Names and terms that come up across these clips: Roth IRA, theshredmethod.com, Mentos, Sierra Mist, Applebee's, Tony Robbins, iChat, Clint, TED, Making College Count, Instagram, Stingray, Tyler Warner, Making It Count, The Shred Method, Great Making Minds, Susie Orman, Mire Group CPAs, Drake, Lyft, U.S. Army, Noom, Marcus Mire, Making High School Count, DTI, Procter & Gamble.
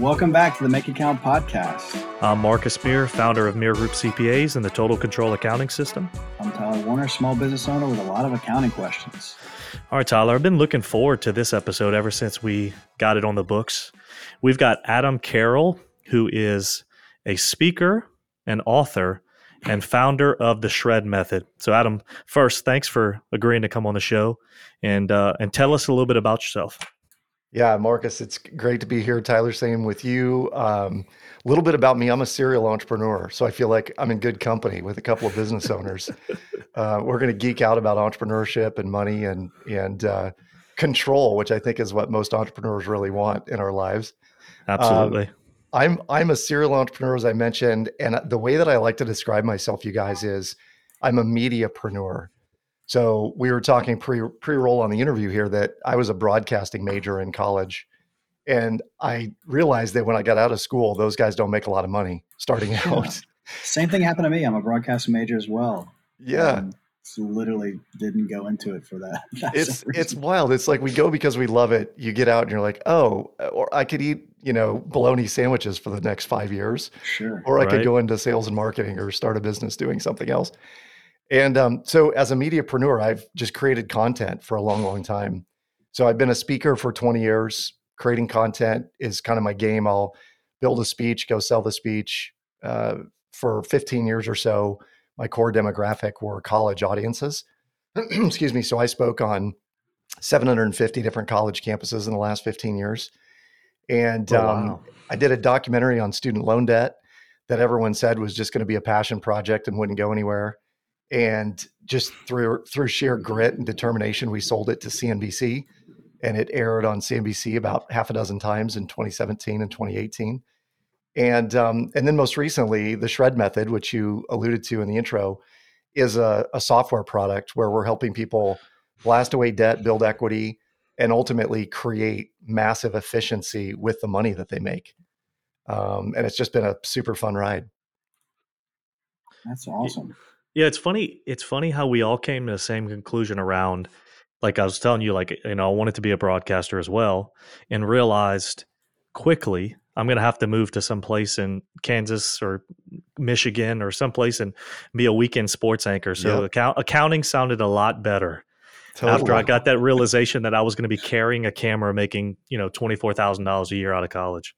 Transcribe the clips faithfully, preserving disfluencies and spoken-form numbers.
Welcome back to the Making Count podcast. I'm Marcus Mire, founder of Mire Group C P As and the Total Control Accounting System. I'm Tyler Warner, small business owner with a lot of accounting questions. All right, Tyler, I've been looking forward to this episode ever since we got it on the books. We've got Adam Carroll, who is a speaker, an author, and founder of The Shred Method. So Adam, first, thanks for agreeing to come on the show and uh, and tell us a little bit about yourself. Yeah, Marcus, it's great to be here. Tyler, same with you. Um, a little bit about me. I'm a serial entrepreneur, so I feel like I'm in good company with a couple of business owners. uh, we're going to geek out about entrepreneurship and money and, and uh, control, which I think is what most entrepreneurs really want in our lives. Absolutely. Um, I'm I'm a serial entrepreneur, as I mentioned, and the way that I like to describe myself, you guys, is I'm a mediapreneur. So we were talking pre pre-roll on the interview here that I was a broadcasting major in college, and I realized that when I got out of school, those guys don't make a lot of money starting out. Yeah. Same thing happened to me. I'm a broadcasting major as well. Yeah. Um, literally didn't go into it for that. That's it's it's wild. It's like we go because we love it. You get out and you're like, oh, or I could eat, you know, bologna sandwiches for the next five years. Sure. Or I right. could go into sales and marketing or start a business doing something else. And um, so as a mediapreneur, I've just created content for a long, long time. So I've been a speaker for twenty years. Creating content is kind of my game. I'll build a speech, go sell the speech uh, for fifteen years or so. My core demographic were college audiences. Excuse me. So I spoke on seven hundred fifty different college campuses in the last fifteen years. And oh, wow. um, I did a documentary on student loan debt that everyone said was just going to be a passion project and wouldn't go anywhere. And just through through sheer grit and determination, we sold it to C N B C. And it aired on C N B C about half a dozen times in twenty seventeen and twenty eighteen. And um, and then most recently, the Shred Method, which you alluded to in the intro, is a, a software product where we're helping people blast away debt, build equity, and ultimately create massive efficiency with the money that they make. Um, and it's just been a super fun ride. That's awesome. Yeah, it's funny. It's funny how we all came to the same conclusion around, like I was telling you, like, you know, I wanted to be a broadcaster as well, and realized quickly I'm going to have to move to some place in Kansas or Michigan or someplace and be a weekend sports anchor. So yep. account, accounting sounded a lot better totally. After I got that realization that I was going to be carrying a camera, making, you know, twenty-four thousand dollars a year out of college.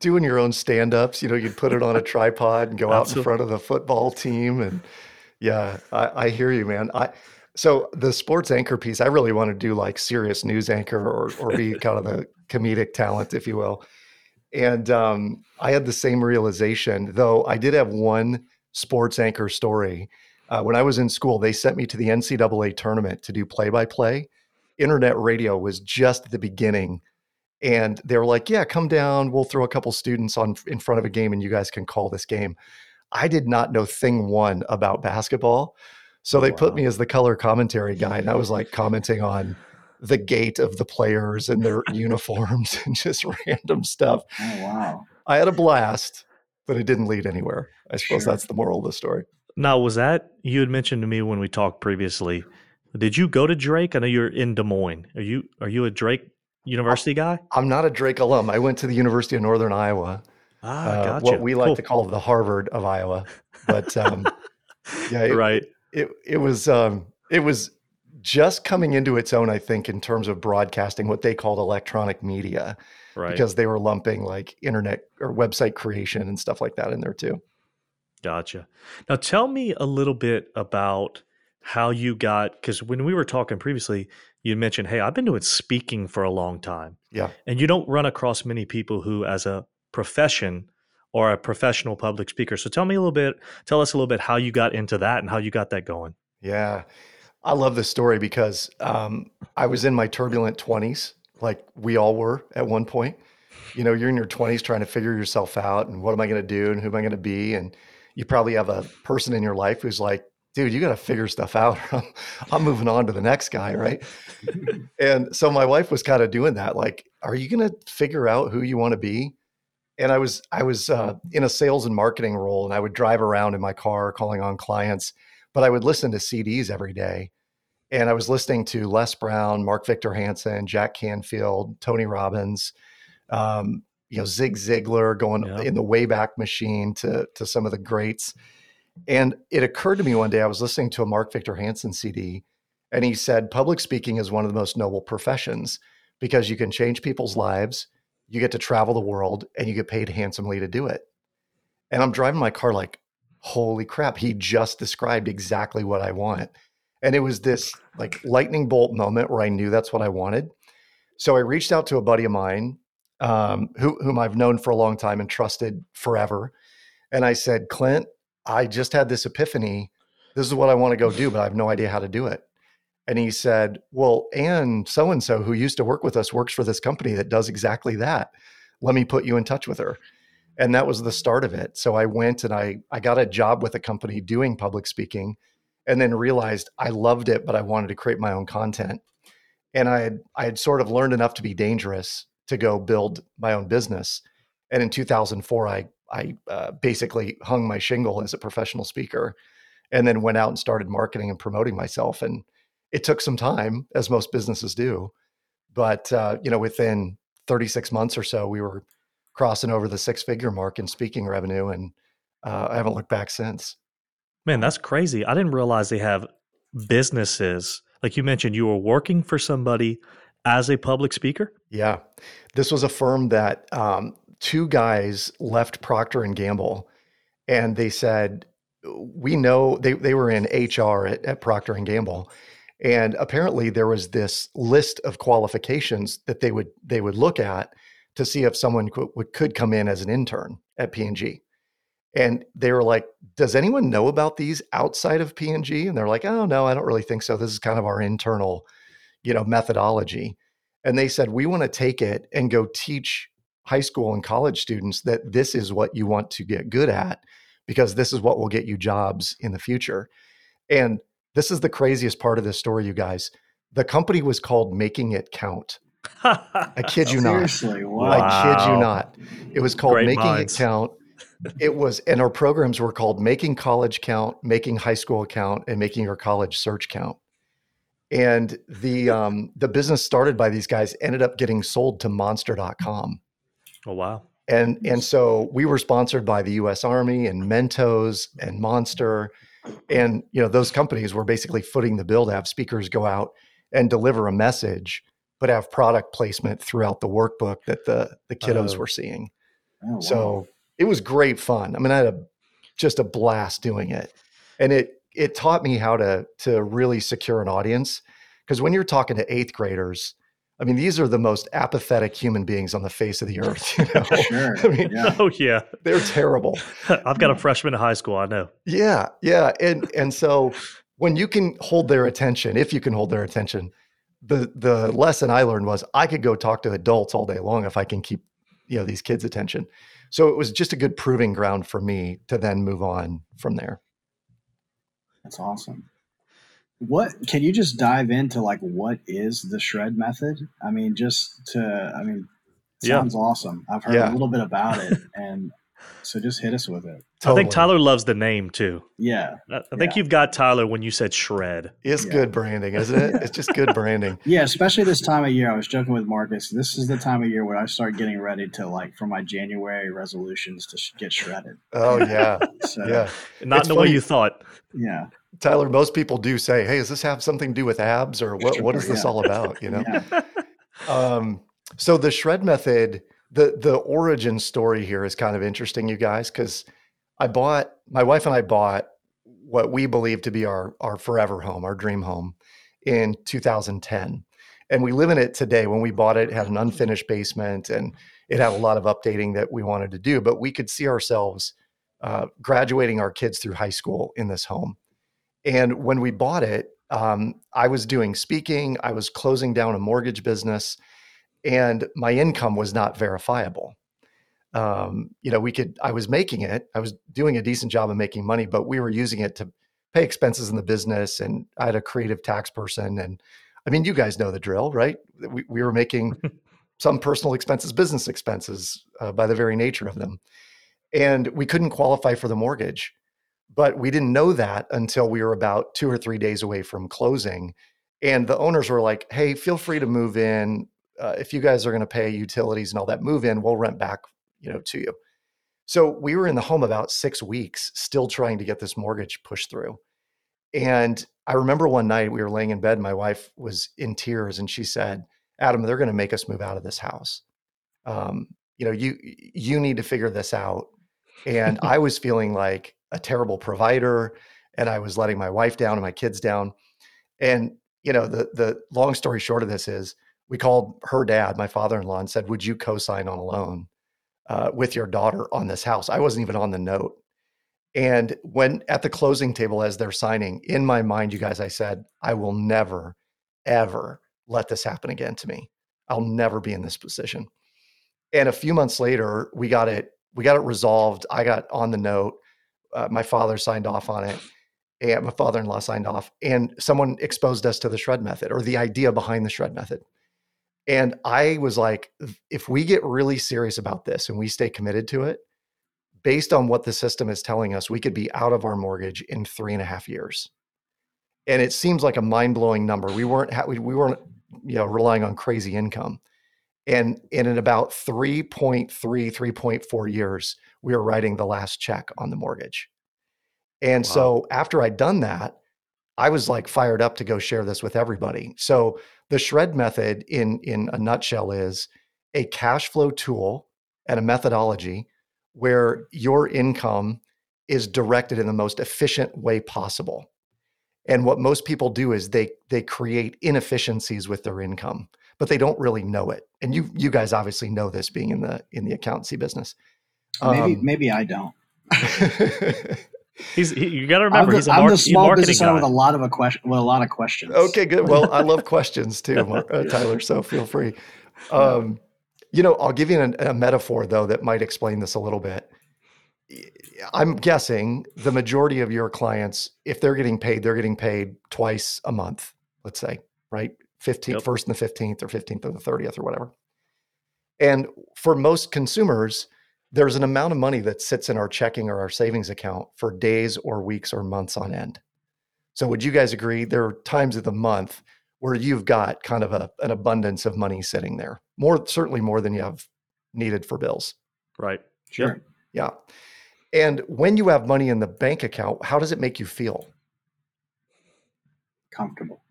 Doing your own stand-ups, you know, you'd put it on a tripod and go out in front of the football team. And yeah, I, I hear you, man. I, so the sports anchor piece, I really want to do like serious news anchor or, or be kind of the comedic talent, if you will. And um, I had the same realization, though I did have one sports anchor story. Uh, when I was in school, they sent me to the N C double A tournament to do play-by-play. Internet radio was just at the beginning. And they were like, yeah, come down. We'll throw a couple students on in front of a game and you guys can call this game. I did not know thing one about basketball. So they wow. put me as the color commentary guy. And I was like commenting on the gait of the players and their uniforms and just random stuff. Oh, wow. I had a blast, but it didn't lead anywhere. I suppose sure. that's the moral of the story. Now, was that, you had mentioned to me when we talked previously, did you go to Drake? I know you're in Des Moines. Are you, are you a Drake University guy? I'm not a Drake alum. I went to the University of Northern Iowa, ah, uh, gotcha. What we like cool. to call the Harvard of Iowa. But um, yeah, it, right. It, it was, um, it was, just coming into its own, I think, in terms of broadcasting, what they called electronic media, right? Because they were lumping like internet or website creation and stuff like that in there too. Gotcha. Now tell me a little bit about how you got, because when we were talking previously, you mentioned, hey, I've been doing speaking for a long time. Yeah. And you don't run across many people who as a profession are a professional public speaker. So tell me a little bit, tell us a little bit how you got into that and how you got that going. Yeah. I love this story because um, I was in my turbulent twenties, like we all were at one point. You know, you're in your twenties trying to figure yourself out and what am I going to do and who am I going to be? And you probably have a person in your life who's like, dude, you got to figure stuff out. I'm, I'm moving on to the next guy, right? And so my wife was kind of doing that. Like, are you going to figure out who you want to be? And I was, I was uh, in a sales and marketing role and I would drive around in my car calling on clients, but I would listen to C Ds every day. And I was listening to Les Brown, Mark Victor Hansen, Jack Canfield, Tony Robbins, um, you know, Zig Ziglar, going yeah. in the Wayback Machine to, to some of the greats. And it occurred to me one day, I was listening to a Mark Victor Hansen C D, and he said, public speaking is one of the most noble professions because you can change people's lives, you get to travel the world, and you get paid handsomely to do it. And I'm driving my car like, holy crap, he just described exactly what I want. And it was this like lightning bolt moment where I knew that's what I wanted. So I reached out to a buddy of mine, um, who, whom I've known for a long time and trusted forever. And I said, Clint, I just had this epiphany. This is what I want to go do, but I have no idea how to do it. And he said, well, and so-and-so who used to work with us works for this company that does exactly that. Let me put you in touch with her. And that was the start of it. So I went and I, I got a job with a company doing public speaking, and then realized I loved it, but I wanted to create my own content. And I had, I had sort of learned enough to be dangerous to go build my own business. And in two thousand four, I, I uh, basically hung my shingle as a professional speaker, and then went out and started marketing and promoting myself. And it took some time, as most businesses do. But uh, you know, within thirty-six months or so, we were crossing over the six-figure mark in speaking revenue. And uh, I haven't looked back since. Man, that's crazy. I didn't realize they have businesses. Like you mentioned, you were working for somebody as a public speaker? Yeah. This was a firm that um, two guys left Procter and Gamble, and they said, we know, they, they were in H R at, at Procter and Gamble. And apparently there was this list of qualifications that they would they would look at to see if someone could, could come in as an intern at P and G. And they were like, does anyone know about these outside of P and G? And they're like, oh, no, I don't really think so. This is kind of our internal, you know, methodology. And they said, we want to take it and go teach high school and college students that this is what you want to get good at, because this is what will get you jobs in the future. And this is the craziest part of this story, you guys. The company was called Making It Count. I kid you not. Seriously, wow. I kid you not. It was called Great Making Minds. It Count. It was, and our programs were called Making College Count, Making High School Count, and Making Your College Search Count. And the um, the business started by these guys ended up getting sold to Monster dot com. Oh, wow. And and so we were sponsored by the U S Army and Mentos and Monster. And, you know, those companies were basically footing the bill to have speakers go out and deliver a message, but have product placement throughout the workbook that the, the kiddos uh, were seeing. Oh, wow. So it was great fun. I mean, I had a, just a blast doing it. And it, it taught me how to, to really secure an audience. Because when you're talking to eighth graders, I mean, these are the most apathetic human beings on the face of the earth. You know? Sure. I mean, yeah. Oh yeah. They're terrible. I've got a freshman in high school. I know. Yeah. Yeah. And, and so when you can hold their attention, if you can hold their attention, the, the lesson I learned was I could go talk to adults all day long if I can keep, you know, these kids' attention. So it was just a good proving ground for me to then move on from there. That's awesome. What, can you just dive into like, what is the Shred Method? I mean, just to, I mean, it sounds yeah. awesome. I've heard yeah. a little bit about it. And so just hit us with it. Totally. I think Tyler loves the name too. Yeah. I think yeah. you've got Tyler when you said shred. It's yeah. good branding, isn't it? It's just good branding. Yeah. Especially this time of year. I was joking with Marcus. This is the time of year when I start getting ready to like, for my January resolutions to sh- get shredded. Oh yeah. So, yeah. Not it's in the funny. Way you thought. Yeah. Tyler, most people do say, hey, does this have something to do with abs or what, what is this yeah. all about? You know? Yeah. Um, so the Shred Method, The the origin story here is kind of interesting, you guys, because I bought, my wife and I bought what we believe to be our, our forever home, our dream home in two thousand ten. And we live in it today. When we bought it, it had an unfinished basement and it had a lot of updating that we wanted to do, but we could see ourselves uh, graduating our kids through high school in this home. And when we bought it, um, I was doing speaking, I was closing down a mortgage business, and my income was not verifiable. Um, you know, we could, I was making it, I was doing a decent job of making money, but we were using it to pay expenses in the business. And I had a creative tax person. And I mean, you guys know the drill, right? We, we were making some personal expenses, business expenses uh, by the very nature of them. And we couldn't qualify for the mortgage, but we didn't know that until we were about two or three days away from closing. And the owners were like, hey, feel free to move in. uh, if you guys are going to pay utilities and all that, move in, we'll rent back, you know, to you. So we were in the home about six weeks, still trying to get this mortgage pushed through. And I remember one night we were laying in bed, my wife was in tears, and she said, Adam, they're going to make us move out of this house. Um, you know, you, you need to figure this out. And I was feeling like a terrible provider, and I was letting my wife down and my kids down. And, you know, the, the long story short of this is we called her dad, my father-in-law, and said, would you co-sign on a loan uh, with your daughter on this house? I wasn't even on the note. And when at the closing table, as they're signing, in my mind, you guys, I said, I will never, ever let this happen again to me. I'll never be in this position. And a few months later, we got it, we got it resolved. I got on the note. Uh, my father signed off on it, and my father-in-law signed off, and someone exposed us to the Shred Method, or the idea behind the Shred Method. And I was like, if we get really serious about this and we stay committed to it, based on what the system is telling us, we could be out of our mortgage in three and a half years. And it seems like a mind-blowing number. We weren't, ha- we weren't, you know, relying on crazy income. And, and in about three point three, three point four years, we were writing the last check on the mortgage. And wow. So after I'd done that, I was like fired up to go share this with everybody. So the Shred Method in, in a nutshell is a cash flow tool and a methodology where your income is directed in the most efficient way possible. And what most people do is they they create inefficiencies with their income, but they don't really know it. And you you guys obviously know this, being in the in the accountancy business. Um, maybe maybe I don't. He's he, you got to remember, I'm the, he's a mark, I'm the small business owner with a lot of a question, with a lot of questions. Okay, good. Well, I love questions too, Mark, uh, Tyler. So feel free. Um, you know, I'll give you an, a metaphor though that might explain this a little bit. I'm guessing the majority of your clients, if they're getting paid, they're getting paid twice a month. Let's say, right, fifteenth, yep. First and the fifteenth, or fifteenth and the thirtieth, or whatever. And for most consumers, there's an amount of money that sits in our checking or our savings account for days or weeks or months on end. So would you guys agree there are times of the month where you've got kind of a, an abundance of money sitting there, more, certainly more than you have needed for bills? Right. Sure. Yeah. And when you have money in the bank account, how does it make you feel? Comfortable.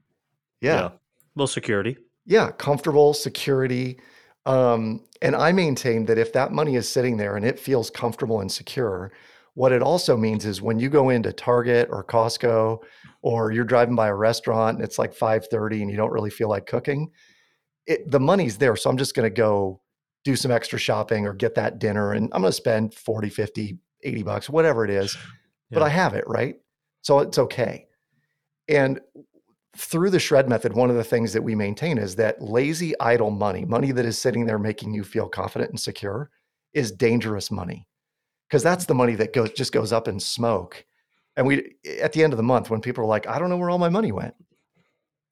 Yeah. yeah. Well, security. Yeah. Comfortable, security. Um, and I maintain that if that money is sitting there and it feels comfortable and secure, what it also means is when you go into Target or Costco, or you're driving by a restaurant and it's like five thirty and you don't really feel like cooking, it, the money's there. So I'm just going to go do some extra shopping or get that dinner, and I'm going to spend forty, fifty, eighty bucks, whatever it is, yeah. But I have it, right? So it's okay. And through the Shred Method, one of the things that we maintain is that lazy, idle money, money that is sitting there making you feel confident and secure, is dangerous money, because that's the money that goes just goes up in smoke. And we, at the end of the month, when people are like, I don't know where all my money went,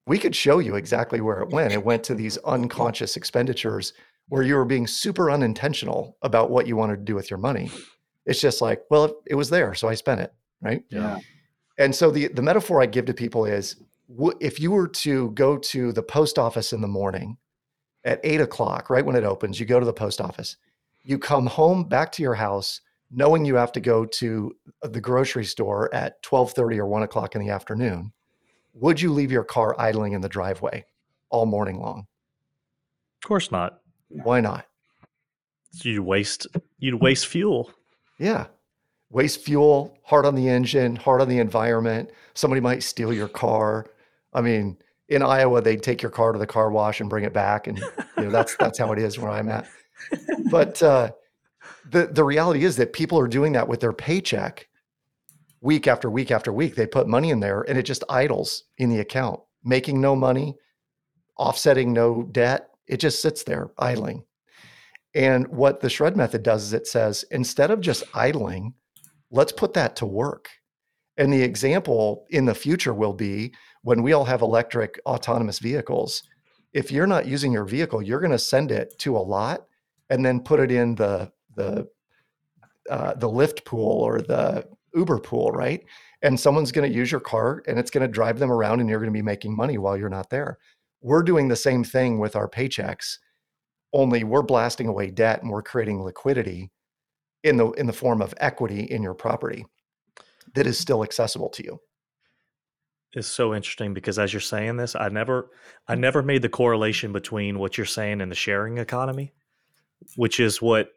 we could show you exactly where it went. It went to these unconscious expenditures where you were being super unintentional about what you wanted to do with your money. It's just like, well, it was there, so I spent it, right? Yeah. And so the, the metaphor I give to people is, if you were to go to the post office in the morning at eight o'clock, right when it opens, you go to the post office, you come home back to your house knowing you have to go to the grocery store at twelve thirty or one o'clock in the afternoon, would you leave your car idling in the driveway all morning long? Of course not. Why not? You'd waste, you'd waste fuel. Yeah. Waste fuel, hard on the engine, hard on the environment. Somebody might steal your car. I mean, in Iowa, they'd take your car to the car wash and bring it back. And you know, that's that's how it is where I'm at. But uh, the, the reality is that people are doing that with their paycheck week after week after week. They put money in there and it just idles in the account, making no money, offsetting no debt. It just sits there idling. And what the Shred Method does is it says, instead of just idling, let's put that to work. And the example in the future will be when we all have electric autonomous vehicles. If you're not using your vehicle, you're going to send it to a lot and then put it in the the uh, the Lyft pool or the Uber pool, right? And someone's going to use your car and it's going to drive them around, and you're going to be making money while you're not there. We're doing the same thing with our paychecks, only we're blasting away debt and we're creating liquidity in the in the form of equity in your property that is still accessible to you. It's so interesting because as you're saying this, I never I never made the correlation between what you're saying and the sharing economy, which is what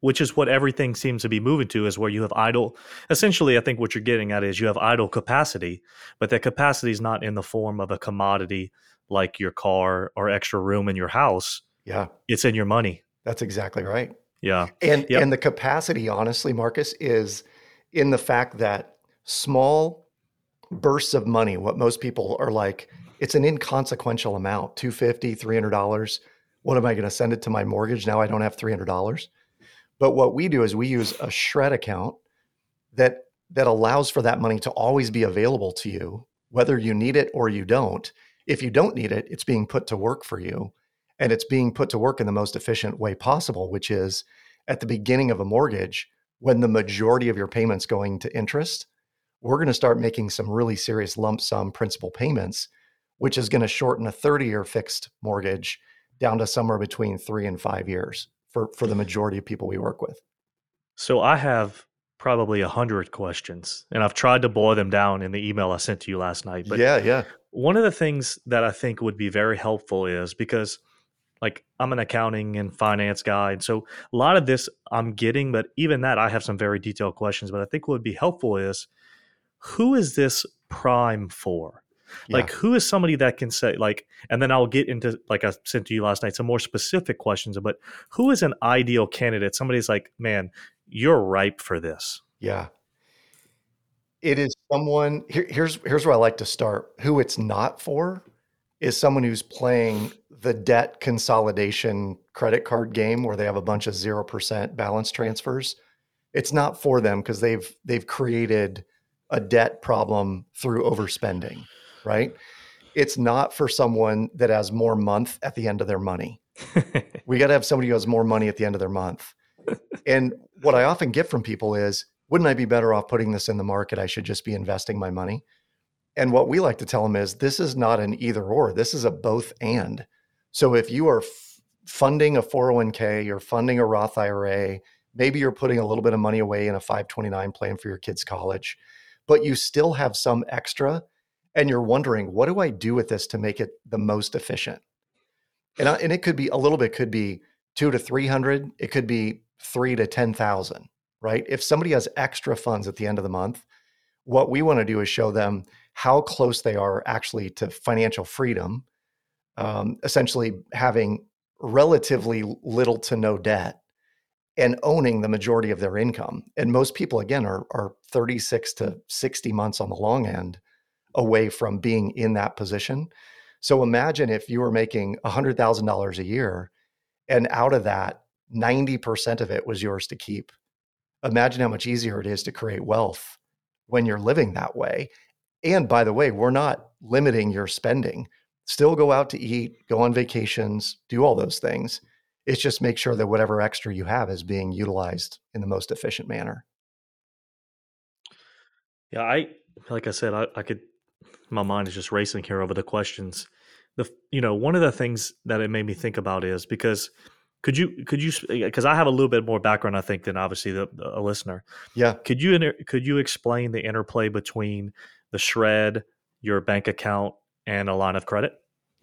which is what everything seems to be moving to, is where you have idle. Essentially, I think what you're getting at is you have idle capacity, but that capacity is not in the form of a commodity like your car or extra room in your house. Yeah. It's in your money. That's exactly right. Yeah. And yep. and the capacity, honestly, Marcus, is in the fact that small bursts of money, what most people are like, it's an inconsequential amount, two hundred fifty dollars, three hundred dollars. What am I going to send it to my mortgage? Now I don't have three hundred dollars. But what we do is we use a shred account that that allows for that money to always be available to you, whether you need it or you don't. If you don't need it, it's being put to work for you. And it's being put to work in the most efficient way possible, which is at the beginning of a mortgage, when the majority of your payment's going to interest, we're going to start making some really serious lump sum principal payments, which is going to shorten a thirty-year fixed mortgage down to somewhere between three and five years for, for the majority of people we work with. So I have probably a hundred questions, and I've tried to boil them down in the email I sent to you last night. But yeah, yeah. One of the things that I think would be very helpful is because like I'm an accounting and finance guy. And so a lot of this I'm getting, but even that I have some very detailed questions, but I think what would be helpful is who is this prime for? Yeah. Like who is somebody that can say like, and then I'll get into, like I sent to you last night, some more specific questions, but who is an ideal candidate? Somebody's like, man, you're ripe for this. Yeah. It is someone, here, here's, here's where I like to start. Who it's not for is someone who's playing the debt consolidation credit card game where they have a bunch of zero percent balance transfers. It's not for them because they've they've created a debt problem through overspending, right? It's not for someone that has more month at the end of their money. We got to have somebody who has more money at the end of their month. And what I often get from people is, wouldn't I be better off putting this in the market? I should just be investing my money. And what we like to tell them is this is not an either or, this is a both and. So if you are f- funding a four oh one k, you're funding a Roth I R A, maybe you're putting a little bit of money away in a five twenty-nine plan for your kids' college, but you still have some extra and you're wondering, what do I do with this to make it the most efficient? And, I, and it could be a little bit, could be two to three hundred. It could be three to ten thousand, right? If somebody has extra funds at the end of the month, what we want to do is show them how close they are actually to financial freedom, um, essentially having relatively little to no debt and owning the majority of their income. And most people, again, are, are thirty-six to sixty months on the long end away from being in that position. So imagine if you were making one hundred thousand dollars a year and out of that, ninety percent of it was yours to keep. Imagine how much easier it is to create wealth when you're living that way. And by the way, we're not limiting your spending. Still go out to eat, go on vacations, do all those things. It's just make sure that whatever extra you have is being utilized in the most efficient manner. Yeah, I, like I said, I, I could, my mind is just racing here over the questions. The, you know, one of the things that it made me think about is because Could you, could you, because I have a little bit more background, I think, than obviously the, the, a listener. Yeah. Could you, inter, could you explain the interplay between the shred, your bank account, and a line of credit?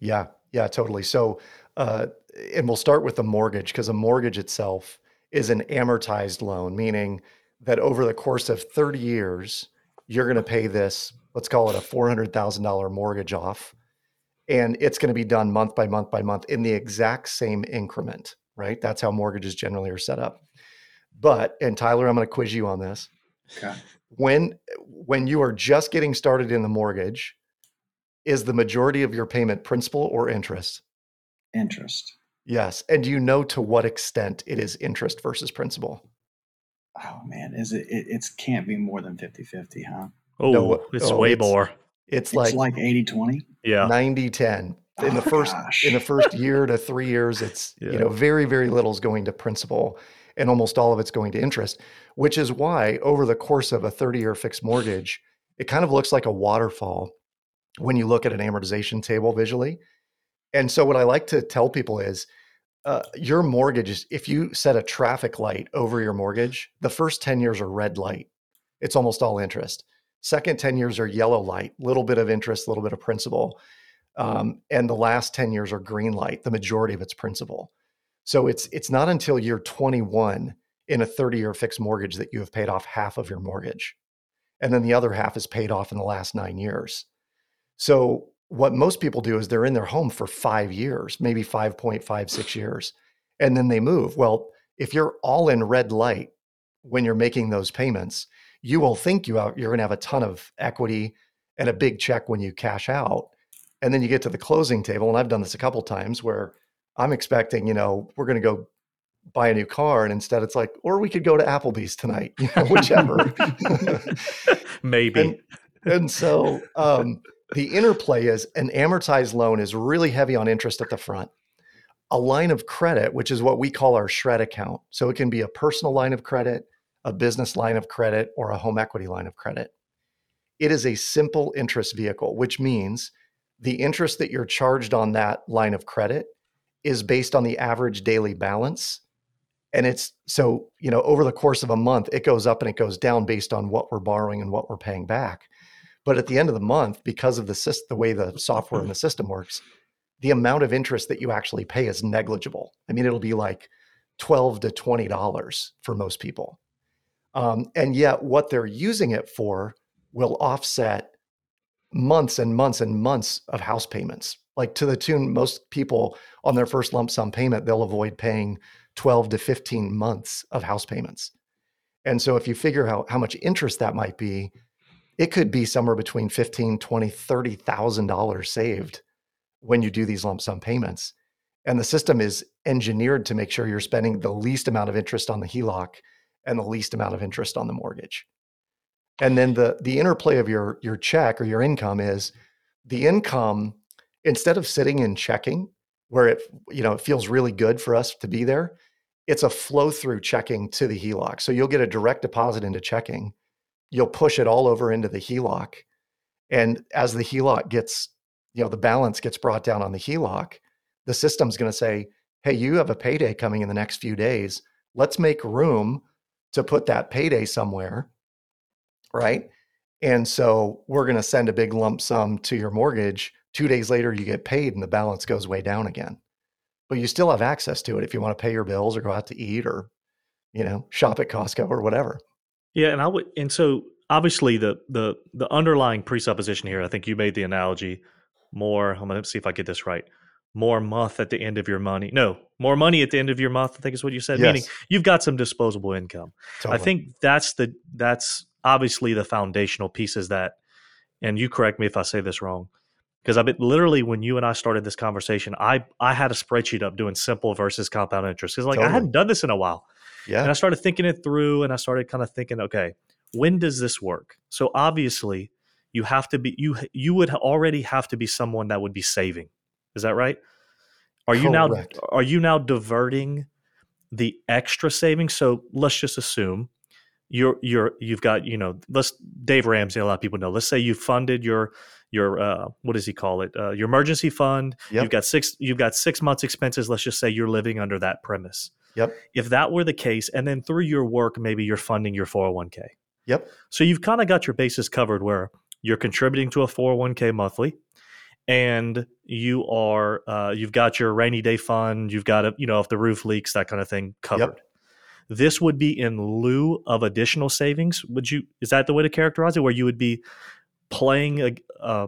Yeah. Yeah, totally. So, uh, and we'll start with the mortgage, because a mortgage itself is an amortized loan, meaning that over the course of thirty years, you're going to pay this, let's call it a four hundred thousand dollars mortgage off. And it's going to be done month by month by month in the exact same increment. Right? That's how mortgages generally are set up. But, and Tyler, I'm going to quiz you on this. Okay. When, when you are just getting started in the mortgage, is the majority of your payment principal or interest? Interest. Yes. And do you know to what extent it is interest versus principal? Oh man, is it, it it's can't be more than fifty-fifty, huh? Oh, no, it's oh, way it's, more. It's, it's like, like eighty twenty. Yeah. ninety ten. In the first oh, in the first year to three years, it's yeah. you know very, very little is going to principal and almost all of it's going to interest, which is why over the course of a thirty-year fixed mortgage, it kind of looks like a waterfall when you look at an amortization table visually. And so what I like to tell people is uh, your mortgage is, if you set a traffic light over your mortgage, the first ten years are red light. It's almost all interest. Second ten years are yellow light, little bit of interest, little bit of principal. Um, and the last ten years are green light, the majority of it's principal. So it's it's not until year twenty-one in a thirty-year fixed mortgage that you have paid off half of your mortgage. And then the other half is paid off in the last nine years. So what most people do is they're in their home for five years, maybe five point five six years, and then they move. Well, if you're all in red light when you're making those payments, you will think you out, you're going to have a ton of equity and a big check when you cash out. And then you get to the closing table. And I've done this a couple of times where I'm expecting, you know, we're going to go buy a new car. And instead it's like, or we could go to Applebee's tonight, you know, whichever. Maybe. And, and so um, the interplay is an amortized loan is really heavy on interest at the front. A line of credit, which is what we call our shred account. So it can be a personal line of credit, a business line of credit, or a home equity line of credit. It is a simple interest vehicle, which means the interest that you're charged on that line of credit is based on the average daily balance. And it's so, you know, over the course of a month, it goes up and it goes down based on what we're borrowing and what we're paying back. But at the end of the month, because of the the way the software and the system works, the amount of interest that you actually pay is negligible. I mean, it'll be like twelve to twenty dollars for most people. Um, and yet what they're using it for will offset months and months and months of house payments, like to the tune, most people on their first lump sum payment, they'll avoid paying twelve to fifteen months of house payments. And so if you figure out how much interest that might be, it could be somewhere between fifteen, twenty, thirty thousand dollars saved when you do these lump sum payments. And the system is engineered to make sure you're spending the least amount of interest on the H E L O C and the least amount of interest on the mortgage. And then the the interplay of your your check or your income is the income, instead of sitting and checking where it, you know, it feels really good for us to be there, it's a flow through checking to the H E L O C. So you'll get a direct deposit into checking. You'll push it all over into the H E L O C. And as the H E L O C gets, you know, the balance gets brought down on the H E L O C, the system's going to say, hey, you have a payday coming in the next few days. Let's make room to put that payday somewhere. Right. And so we're going to send a big lump sum to your mortgage. Two days later, you get paid and the balance goes way down again. But you still have access to it if you want to pay your bills or go out to eat or, you know, shop at Costco or whatever. Yeah. And I would, and so obviously the, the, the underlying presupposition here, I think you made the analogy more, I'm going to see if I get this right. More month at the end of your money. No, more money at the end of your month, I think is what you said. Yes. Meaning you've got some disposable income. Totally. I think that's the, that's, obviously, the foundational piece is that, and you correct me if I say this wrong, because I bet literally when you and I started this conversation, I I had a spreadsheet up doing simple versus compound interest. Because like totally. I hadn't done this in a while. Yeah. And I started thinking it through and I started kind of thinking, okay, when does this work? So obviously you have to be, you you would already have to be someone that would be saving. Is that right? Are you Correct. now are you now diverting the extra savings? So let's just assume You're you're you've got, you know, let's Dave Ramsey, a lot of people know. Let's say you funded your your uh, what does he call it? Uh, your emergency fund. Yep. You've got six you've got six months expenses. Let's just say you're living under that premise. Yep. If that were the case, and then through your work, maybe you're funding your four oh one k. Yep. So you've kind of got your bases covered where you're contributing to a four oh one k monthly, and you are uh, you've got your rainy day fund. You've got a, you know, if the roof leaks, that kind of thing covered. Yep. This would be in lieu of additional savings. Would you? Is that the way to characterize it? Where you would be playing, a, uh,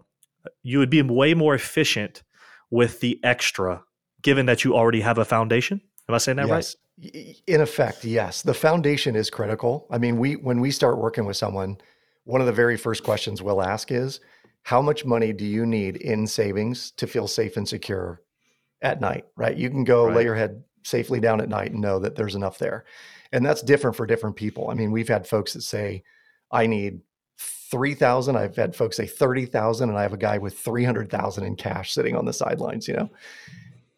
you would be way more efficient with the extra, given that you already have a foundation. Am I saying that yes. right? In effect, yes. The foundation is critical. I mean, we when we start working with someone, one of the very first questions we'll ask is, "How much money do you need in savings to feel safe and secure at night?" Right? You can go right. lay your head safely down at night and know that there's enough there. And that's different for different people. I mean, we've had folks that say, I need three thousand. I've had folks say thirty thousand. And I have a guy with three hundred thousand in cash sitting on the sidelines, you know?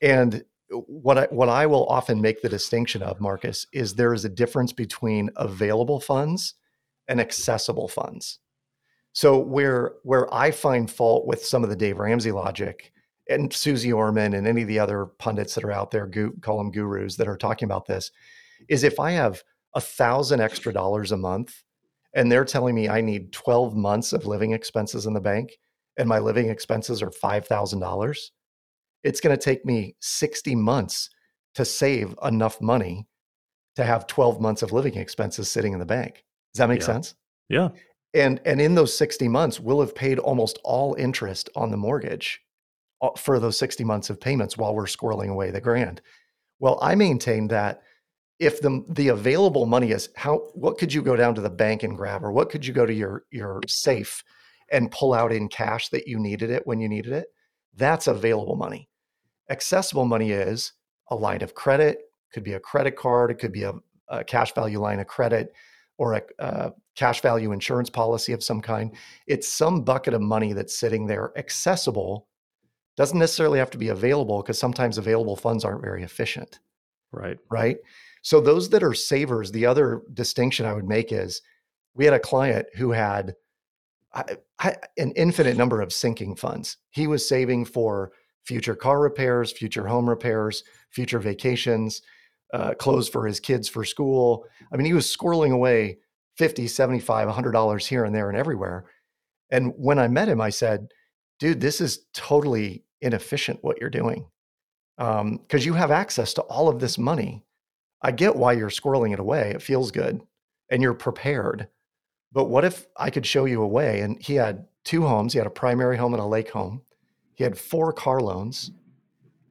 And what I, what I will often make the distinction of, Marcus, is there is a difference between available funds and accessible funds. So where, where I find fault with some of the Dave Ramsey logic and Susie Orman and any of the other pundits that are out there, go, call them gurus, that are talking about this, is if I have a thousand extra dollars a month and they're telling me I need twelve months of living expenses in the bank and my living expenses are five thousand dollars, it's going to take me sixty months to save enough money to have twelve months of living expenses sitting in the bank. Does that make yeah. sense? Yeah. And and in those sixty months, we'll have paid almost all interest on the mortgage for those sixty months of payments while we're squirreling away the grand. Well, I maintain that if the the available money is how, what could you go down to the bank and grab, or what could you go to your your safe and pull out in cash that you needed it when you needed it? That's available money. Accessible money is a line of credit, could be a credit card, it could be a, a cash value line of credit, or a, a cash value insurance policy of some kind. It's some bucket of money that's sitting there accessible. Doesn't necessarily have to be available, because sometimes available funds aren't very efficient. Right. Right. So those that are savers, the other distinction I would make is we had a client who had I, I, an infinite number of sinking funds. He was saving for future car repairs, future home repairs, future vacations, uh, clothes for his kids for school. I mean, he was squirreling away fifty, seventy-five, a hundred dollars here and there and everywhere. And when I met him, I said, dude, this is totally inefficient what you're doing, because um, you have access to all of this money. I get why you're squirreling it away. It feels good and you're prepared. But what if I could show you a way? And he had two homes. He had a primary home and a lake home. He had four car loans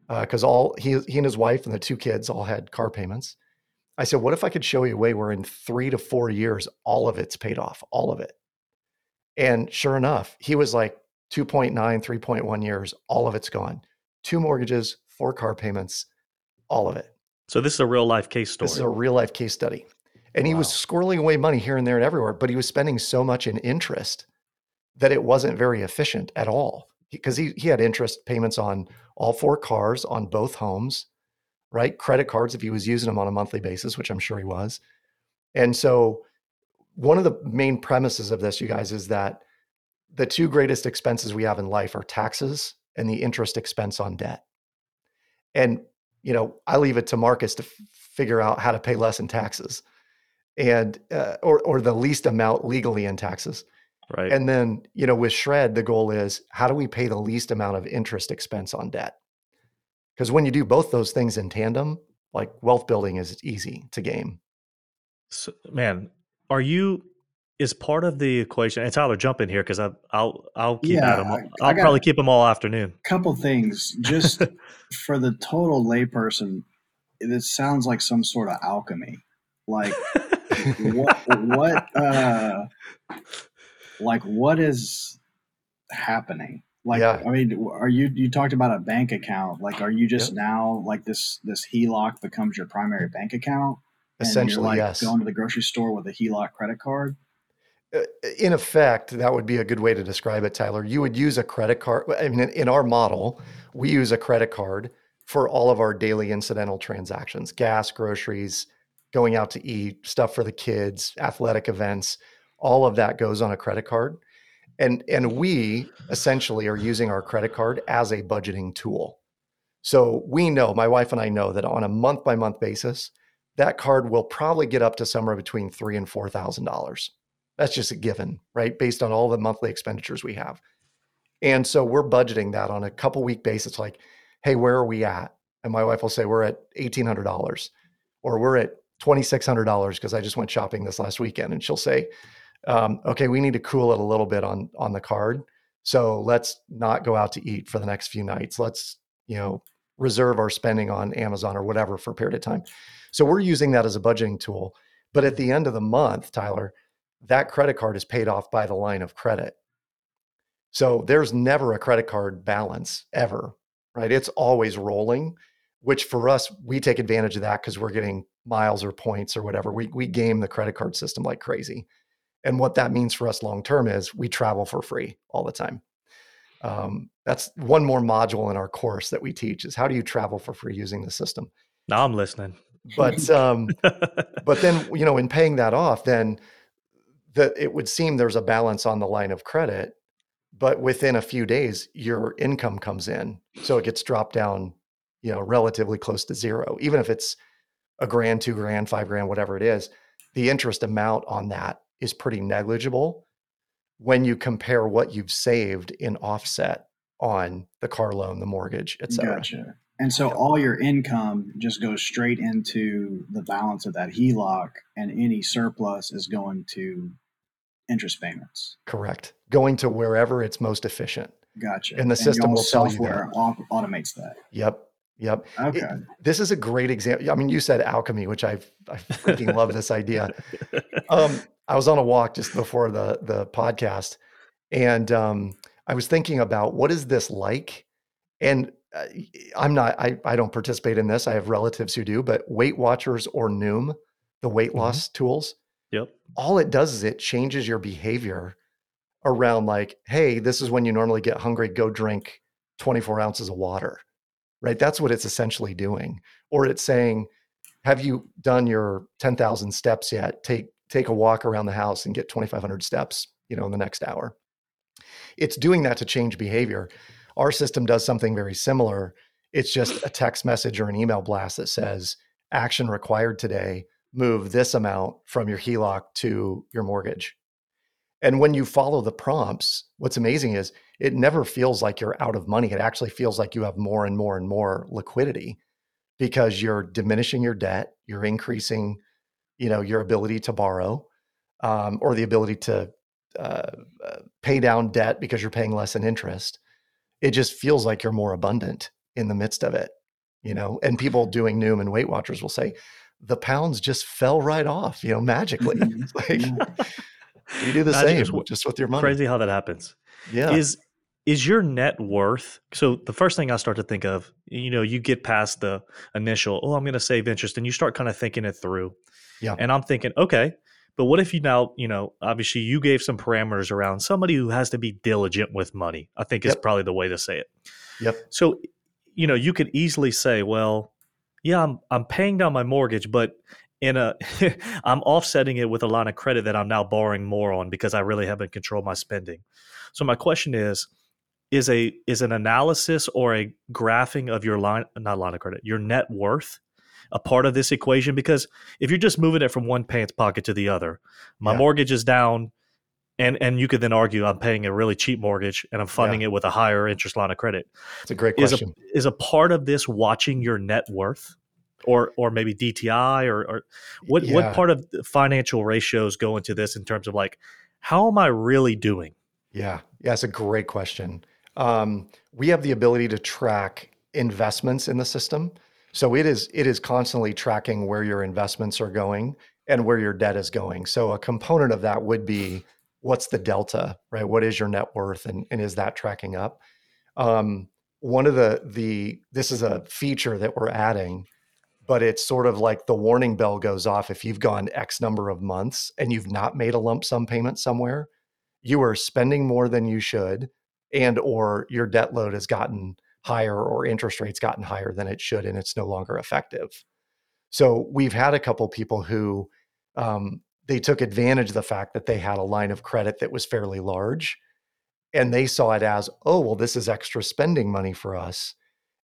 because uh, all he, he and his wife and the two kids all had car payments. I said, what if I could show you a way where in three to four years, all of it's paid off, all of it? And sure enough, he was like two point nine, three point one years, all of it's gone. Two mortgages, four car payments, all of it. So this is a real life case story. This is a real life case study. And wow. He was squirreling away money here and there and everywhere, but he was spending so much in interest that it wasn't very efficient at all. Because he, he had interest payments on all four cars, on both homes, right? Credit cards, if he was using them on a monthly basis, which I'm sure he was. And so one of the main premises of this, you guys, is that the two greatest expenses we have in life are taxes and the interest expense on debt. And, you know, I leave it to Marcus to f- figure out how to pay less in taxes and, uh, or, or the least amount legally in taxes. Right. And then, you know, with Shred, the goal is how do we pay the least amount of interest expense on debt? Because when you do both those things in tandem, like wealth building is easy to game. So, man, are you, is part of the equation, and Tyler, jump in here because I'll, I'll keep yeah, them all, I'll probably keep them all afternoon. Couple things, just for the total layperson, this sounds like some sort of alchemy. Like what, what, uh, like what is happening? Like, yeah. I mean, are you, you talked about a bank account. Like, are you just yeah. now like this, this H E L O C becomes your primary bank account? Essentially, and you're like yes. going to the grocery store with a H E L O C credit card? In effect, that would be a good way to describe it, Tyler. You would use a credit card. I mean, in our model, we use a credit card for all of our daily incidental transactions, gas, groceries, going out to eat, stuff for the kids, athletic events. All of that goes on a credit card. And, and we essentially are using our credit card as a budgeting tool. So we know, my wife and I know, that on a month-by-month basis, that card will probably get up to somewhere between three thousand dollars and four thousand dollars. That's just a given, right? Based on all the monthly expenditures we have. And so we're budgeting that on a couple week basis, like, hey, where are we at? And my wife will say, we're at eighteen hundred dollars or we're at twenty-six hundred dollars because I just went shopping this last weekend. And she'll say, Um, okay, we need to cool it a little bit on, on the card. So let's not go out to eat for the next few nights. Let's, you know, reserve our spending on Amazon or whatever for a period of time. So we're using that as a budgeting tool. But at the end of the month, Tyler, that credit card is paid off by the line of credit. So there's never a credit card balance ever, right? It's always rolling, which for us, we take advantage of that because we're getting miles or points or whatever. We, we game the credit card system like crazy. And what that means for us long-term is we travel for free all the time. Um, that's one more module in our course that we teach is how do you travel for free using the system? Now I'm listening. But um, but then, you know, in paying that off, then the, it would seem there's a balance on the line of credit. but within a few days, your income comes in. So it gets dropped down, you know, relatively close to zero. Even if it's a grand, two grand, five grand, whatever it is, the interest amount on that is pretty negligible when you compare what you've saved in offset on the car loan, the mortgage, et cetera. Gotcha. And so yeah. all your income just goes straight into the balance of that H E L O C, and any surplus is going to interest payments. Correct. Going to wherever it's most efficient. Gotcha. And the and system will tell you that. Automates that. Yep. Yep. Okay. It, this is a great example. I mean, you said alchemy, which I I freaking love this idea. Um, I was on a walk just before the the podcast, and um, I was thinking about what is this like? And uh, I'm not, I, I don't participate in this. I have relatives who do, but Weight Watchers or Noom, the weight mm-hmm. loss tools. Yep. All it does is it changes your behavior around like, hey, this is when you normally get hungry, go drink twenty-four ounces of water. Right? That's what it's essentially doing. Or it's saying, have you done your ten thousand steps yet? Take, take a walk around the house and get twenty-five hundred steps, you know, in the next hour. It's doing that to change behavior. Our system does something very similar. It's just a text message or an email blast that says action required today, move this amount from your H E L O C to your mortgage. And when you follow the prompts, what's amazing is it never feels like you're out of money. It actually feels like you have more and more and more liquidity because you're diminishing your debt, you're increasing, you know, your ability to borrow, um, or the ability to uh, pay down debt because you're paying less in interest. It just feels like you're more abundant in the midst of it, you know. And people doing Noom and Weight Watchers will say, the pounds just fell right off, you know, magically. It's like, you do the Magic same, just with your money. Crazy how that happens. Yeah. Is is your net worth? So the first thing I start to think of, you know, you get past the initial, oh, I'm going to save interest, and you start kind of thinking it through. Yeah. And I'm thinking, okay, but what if you now, you know, obviously you gave some parameters around somebody who has to be diligent with money, I think yep. is probably the way to say it. Yep. So, you know, you could easily say, well, yeah, I'm I'm paying down my mortgage, but in a, I'm offsetting it with a line of credit that I'm now borrowing more on because I really haven't controlled my spending. So my question is, is a is an analysis or a graphing of your line, not line of credit, your net worth, a part of this equation? Because if you're just moving it from one pants pocket to the other, my yeah. mortgage is down, and and you could then argue I'm paying a really cheap mortgage and I'm funding yeah. it with a higher interest line of credit. That's a great question. Is a, is a part of this watching your net worth? Or or maybe D T I or, or what yeah. what part of financial ratios go into this in terms of like, how am I really doing? Yeah, yeah, that's a great question. Um, we have the ability to track investments in the system. So it is it is constantly tracking where your investments are going and where your debt is going. So a component of that would be, what's the delta, right? What is your net worth, and, and is that tracking up? Um, one of the, the this is a feature that we're adding, but it's sort of like the warning bell goes off. If you've gone X number of months and you've not made a lump sum payment somewhere, you are spending more than you should, and or your debt load has gotten higher or interest rates gotten higher than it should, and it's no longer effective. So we've had a couple people who um, they took advantage of the fact that they had a line of credit that was fairly large, and they saw it as, oh, well, this is extra spending money for us,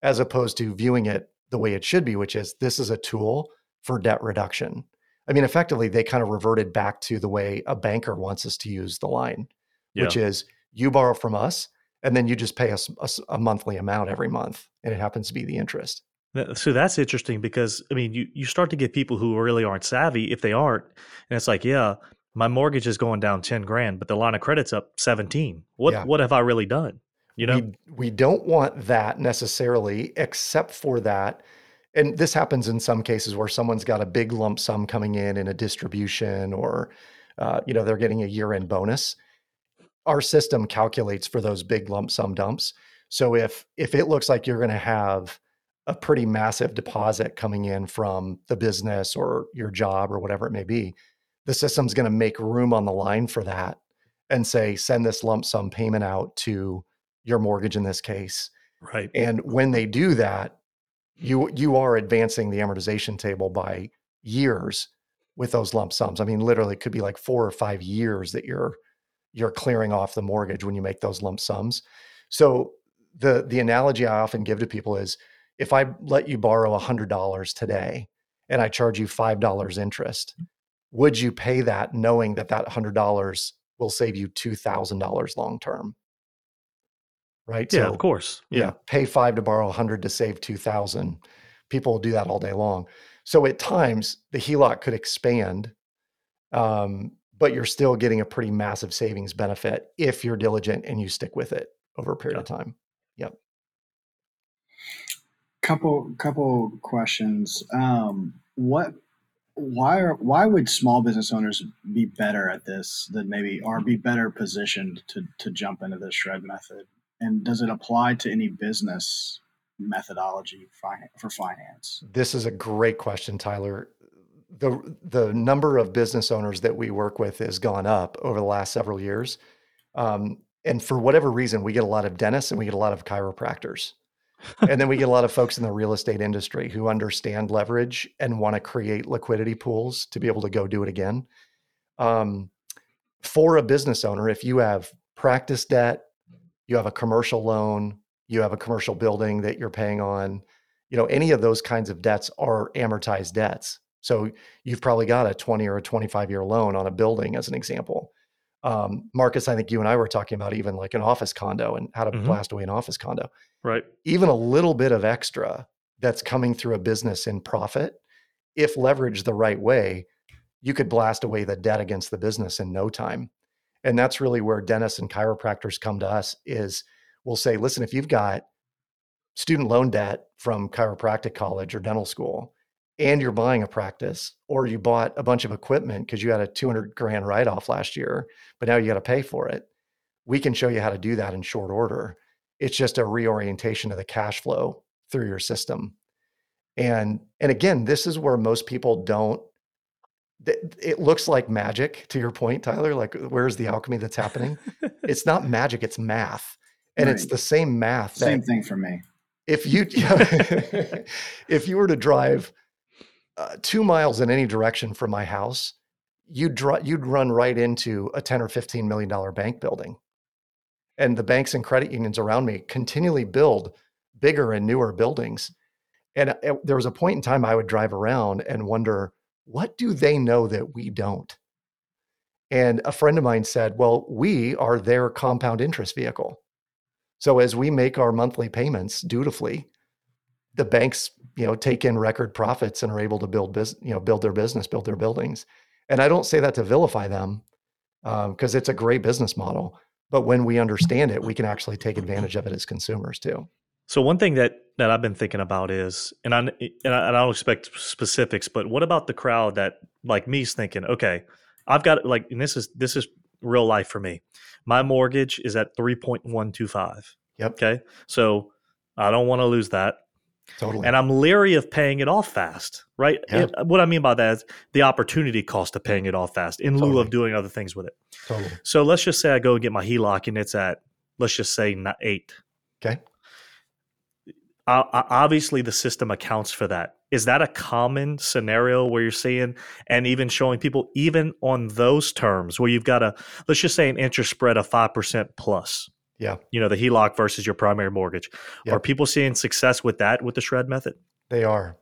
as opposed to viewing it the way it should be, which is this is a tool for debt reduction. I mean, effectively, they kind of reverted back to the way a banker wants us to use the line, yeah. which is you borrow from us and then you just pay us a, a monthly amount every month, and it happens to be the interest. So that's interesting because, I mean, you, you start to get people who really aren't savvy, if they aren't, and it's like, yeah, my mortgage is going down ten grand, but the line of credit's up seventeen. What yeah. what have I really done? You know, we, we don't want that necessarily, except for that. And this happens in some cases where someone's got a big lump sum coming in in a distribution, or, uh, you know, they're getting a year-end bonus. Our system calculates for those big lump sum dumps. So if, if it looks like you're going to have a pretty massive deposit coming in from the business or your job or whatever it may be, the system's going to make room on the line for that and say, send this lump sum payment out to your mortgage in this case. Right. And when they do that, you you are advancing the amortization table by years with those lump sums. I mean, literally it could be like four or five years that you're you're clearing off the mortgage when you make those lump sums. So the the analogy I often give to people is, if I let you borrow one hundred dollars today and I charge you five dollars interest, would you pay that knowing that that one hundred dollars will save you two thousand dollars long-term? Right? Yeah, so, of course. Yeah. yeah. Pay five to borrow one hundred to save two thousand. People will do that all day long. So at times the H E L O C could expand, um, but you're still getting a pretty massive savings benefit if you're diligent and you stick with it over a period yeah. of time. Yep. Couple couple questions. Um, what, why are, why would small business owners be better at this than maybe, or be better positioned to to jump into the shred method? And does it apply to any business methodology for finance? This is a great question, Tyler. The the number of business owners that we work with has gone up over the last several years, um, and for whatever reason, we get a lot of dentists and we get a lot of chiropractors. And then we get a lot of folks in the real estate industry who understand leverage and want to create liquidity pools to be able to go do it again. Um, for a business owner, if you have practice debt, you have a commercial loan, you have a commercial building that you're paying on, you know, any of those kinds of debts are amortized debts. So you've probably got a twenty or a twenty-five year loan on a building as an example. Um, Marcus, I think you and I were talking about even like an office condo and how to mm-hmm. blast away an office condo. Right. Even a little bit of extra that's coming through a business in profit, if leveraged the right way, you could blast away the debt against the business in no time. And that's really where dentists and chiropractors come to us, is we'll say, listen, if you've got student loan debt from chiropractic college or dental school, and you're buying a practice, or you bought a bunch of equipment because you had a two hundred grand write-off last year, but now you got to pay for it, we can show you how to do that in short order. It's just a reorientation of the cash flow through your system. And, and again, this is where most people don't, it looks like magic, to your point, Tyler, like where's the alchemy that's happening? It's not magic, it's math. And right. It's the same math. That, same thing for me. If you, if you were to drive Uh, two miles in any direction from my house, you'd, dr- you'd run right into a ten or fifteen million dollars bank building. And the banks and credit unions around me continually build bigger and newer buildings. And uh, there was a point in time I would drive around and wonder, what do they know that we don't? And a friend of mine said, well, we are their compound interest vehicle. So as we make our monthly payments dutifully, the banks, you know, take in record profits and are able to build business, you know, build their business, build their buildings. And I don't say that to vilify them, because um, it's a great business model. But when we understand it, we can actually take advantage of it as consumers too. So one thing that that I've been thinking about is, and I and I, and I don't expect specifics, but what about the crowd that, like me, is thinking, okay, I've got like, and this is this is real life for me. My mortgage is at three point one two five. Yep. Okay, so I don't want to lose that. Totally. And I'm leery of paying it off fast, right? Yeah. It, what I mean by that is the opportunity cost of paying it off fast in totally. lieu of doing other things with it. Totally. So let's just say I go and get my H E L O C and it's at, let's just say, not eight. Okay. I, I, obviously, the system accounts for that. Is that a common scenario where you're seeing and even showing people, even on those terms where you've got a, let's just say an interest spread of five percent plus? Yeah. You know, the H E L O C versus your primary mortgage. Yep. Are people seeing success with that, with the shred method? They are.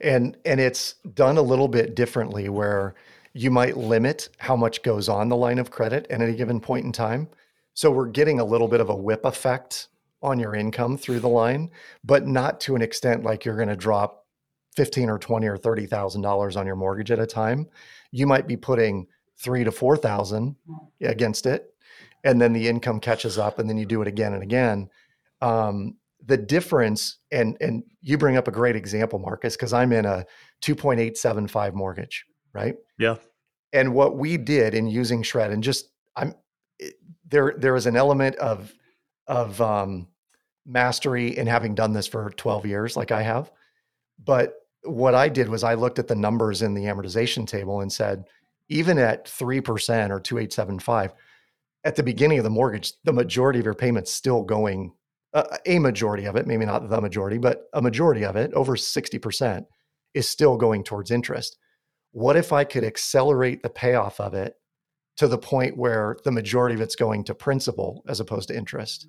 And and it's done a little bit differently, where you might limit how much goes on the line of credit at any given point in time. So we're getting a little bit of a whip effect on your income through the line, but not to an extent like you're going to drop fifteen or twenty or thirty thousand dollars on your mortgage at a time. You might be putting three to four thousand against it, and then the income catches up, and then you do it again and again. Um, the difference, and and you bring up a great example, Marcus, because I'm in a two point eight seven five mortgage, right? Yeah. And what we did in using shred, and just I'm it, there, there is an element of of um, mastery in having done this for twelve years, like I have. But what I did was I looked at the numbers in the amortization table and said, even at three percent or two point eight seven five. At the beginning of the mortgage, the majority of your payments still going, uh, a majority of it, maybe not the majority, but a majority of it, over sixty percent, is still going towards interest. What if I could accelerate the payoff of it to the point where the majority of it's going to principal as opposed to interest,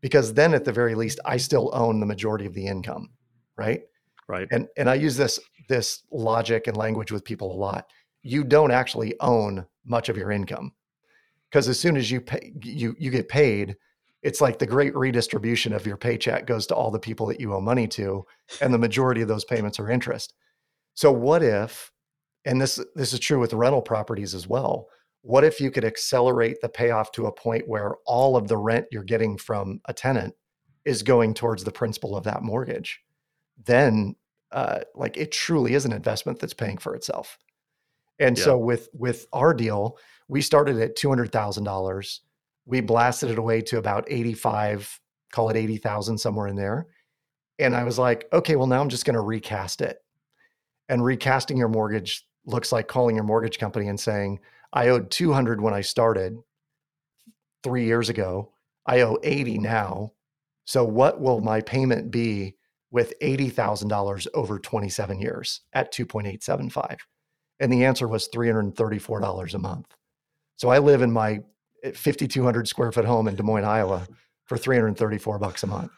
because then at the very least, I still own the majority of the income, right? Right. And and I use this this logic and language with people a lot. You don't actually own much of your income, because as soon as you pay, you you get paid, it's like the great redistribution of your paycheck goes to all the people that you owe money to, and the majority of those payments are interest. So what if, and this this is true with rental properties as well, what if you could accelerate the payoff to a point where all of the rent you're getting from a tenant is going towards the principal of that mortgage? Then uh, like it truly is an investment that's paying for itself. And yeah. so with with our deal, we started at two hundred thousand dollars. We blasted it away to about eighty-five, call it eighty thousand, somewhere in there. And I was like, okay, well now I'm just going to recast it. And recasting your mortgage looks like calling your mortgage company and saying, I owed two hundred when I started three years ago. I owe eighty now. So what will my payment be with eighty thousand dollars over twenty-seven years at two point eight seven five? And the answer was three hundred thirty-four dollars a month. So I live in my fifty-two hundred square foot home in Des Moines, Iowa for three hundred thirty-four bucks a month.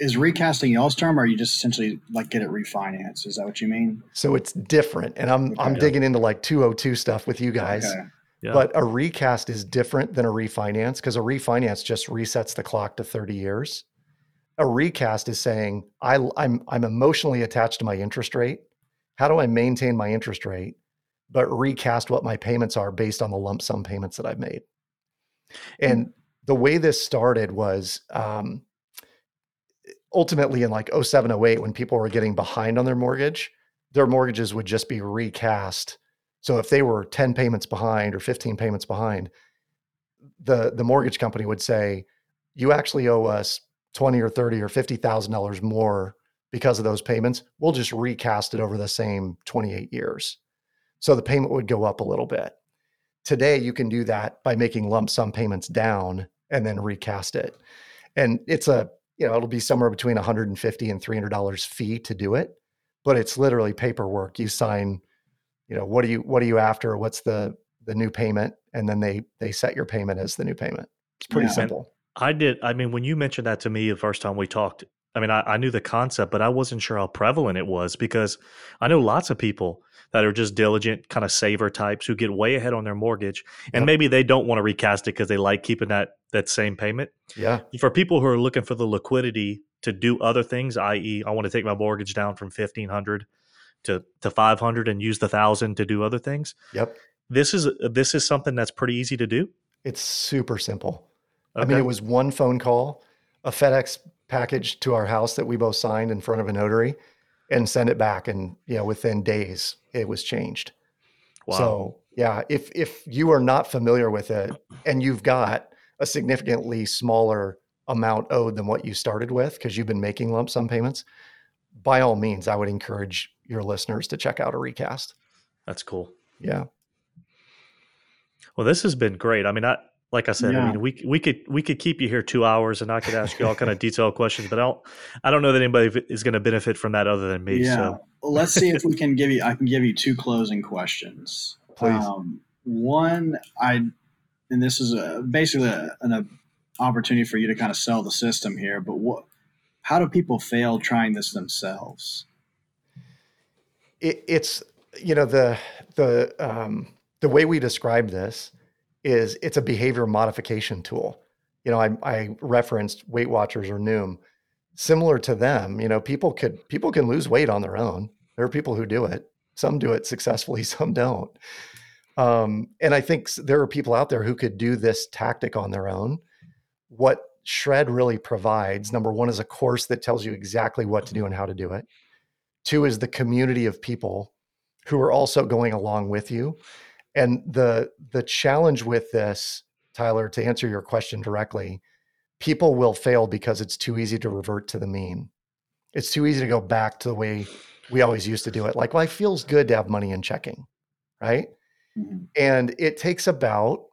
Is recasting y'all's term, or are you just essentially like get it refinanced? Is that what you mean? So it's different. And I'm, okay, I'm yeah. digging into like two oh two stuff with you guys, okay. yeah. but a recast is different than a refinance, because a refinance just resets the clock to thirty years. A recast is saying I, I'm, I'm emotionally attached to my interest rate. How do I maintain my interest rate, but recast what my payments are based on the lump sum payments that I've made? And the way this started was um, ultimately in like oh seven, oh eight, when people were getting behind on their mortgage, their mortgages would just be recast. So if they were ten payments behind or fifteen payments behind, the, the mortgage company would say, you actually owe us twenty or thirty or fifty thousand dollars more because of those payments. We'll just recast it over the same twenty-eight years. So the payment would go up a little bit. Today, you can do that by making lump sum payments down and then recast it. And it's a, you know, it'll be somewhere between one hundred fifty dollars and three hundred dollars fee to do it, but it's literally paperwork. You sign, you know, what are you, what are you after? What's the, the new payment? And then they, they set your payment as the new payment. It's pretty yeah. simple. I did. I mean, when you mentioned that to me the first time we talked, I mean, I, I knew the concept, but I wasn't sure how prevalent it was, because I know lots of people that are just diligent kind of saver types who get way ahead on their mortgage, and yep. maybe they don't want to recast it because they like keeping that that same payment. Yeah. For people who are looking for the liquidity to do other things, that is, I want to take my mortgage down from fifteen hundred to to five hundred and use the thousand to do other things. Yep. This is this is something that's pretty easy to do. It's super simple. Okay. I mean, it was one phone call, a FedEx package to our house that we both signed in front of a notary, and send it back. And, you know, within days it was changed. Wow. So yeah, if, if you are not familiar with it and you've got a significantly smaller amount owed than what you started with, cause you've been making lump sum payments, by all means, I would encourage your listeners to check out a recast. That's cool. Yeah. Well, this has been great. I mean, I, Like I said, yeah. I mean, we we could we could keep you here two hours, and I could ask you all kind of detailed questions, but I don't I don't know that anybody is going to benefit from that other than me. Yeah, so. Well, let's see if we can give you. I can give you two closing questions. Please. Um, one, I and this is a, basically a, an a opportunity for you to kind of sell the system here. But what? How do people fail trying this themselves? It, it's you know the the um, the way we describe this is it's a behavior modification tool. You know, I, I referenced Weight Watchers or Noom. Similar to them, you know, people could people can lose weight on their own. There are people who do it. Some do it successfully, some don't. Um, and I think there are people out there who could do this tactic on their own. What Shred really provides, number one, is a course that tells you exactly what to do and how to do it. Two is the community of people who are also going along with you. And the the challenge with this, Tyler, to answer your question directly, people will fail because it's too easy to revert to the mean. It's too easy to go back to the way we always used to do it. Like, well, it feels good to have money in checking, right? Mm-hmm. And it takes about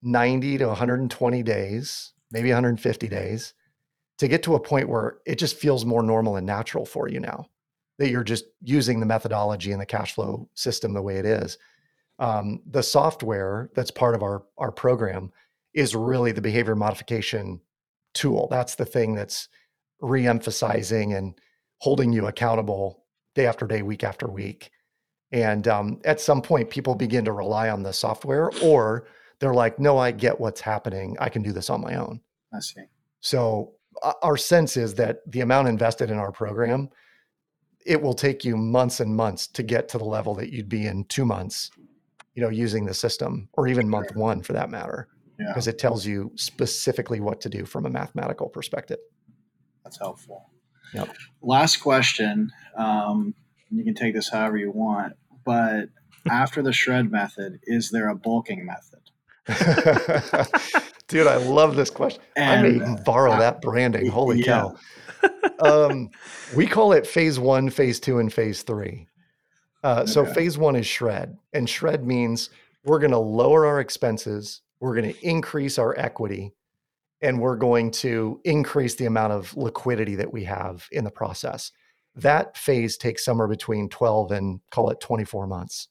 ninety to one hundred twenty days, maybe one hundred fifty days, to get to a point where it just feels more normal and natural for you now, that you're just using the methodology and the cash flow system the way it is. um, the software that's part of our, our program is really the behavior modification tool. That's the thing that's re-emphasizing and holding you accountable day after day, week after week. And um, at some point, people begin to rely on the software, or they're like, no, I get what's happening. I can do this on my own. I see. So uh, our sense is that the amount invested in our program, it will take you months and months to get to the level that you'd be in two months, you know, using the system, or even month one for that matter, because yeah. it tells you specifically what to do from a mathematical perspective. That's helpful. Yep. Last question. Um, you can take this however you want, but after the shred method, is there a bulking method? Dude, I love this question. And, I may even borrow uh, that branding. Holy yeah. cow. Um, we call it phase one, phase two, and phase three. Uh, okay. So phase one is shred. And shred means we're going to lower our expenses, we're going to increase our equity, and we're going to increase the amount of liquidity that we have in the process. That phase takes somewhere between twelve and call it twenty-four months.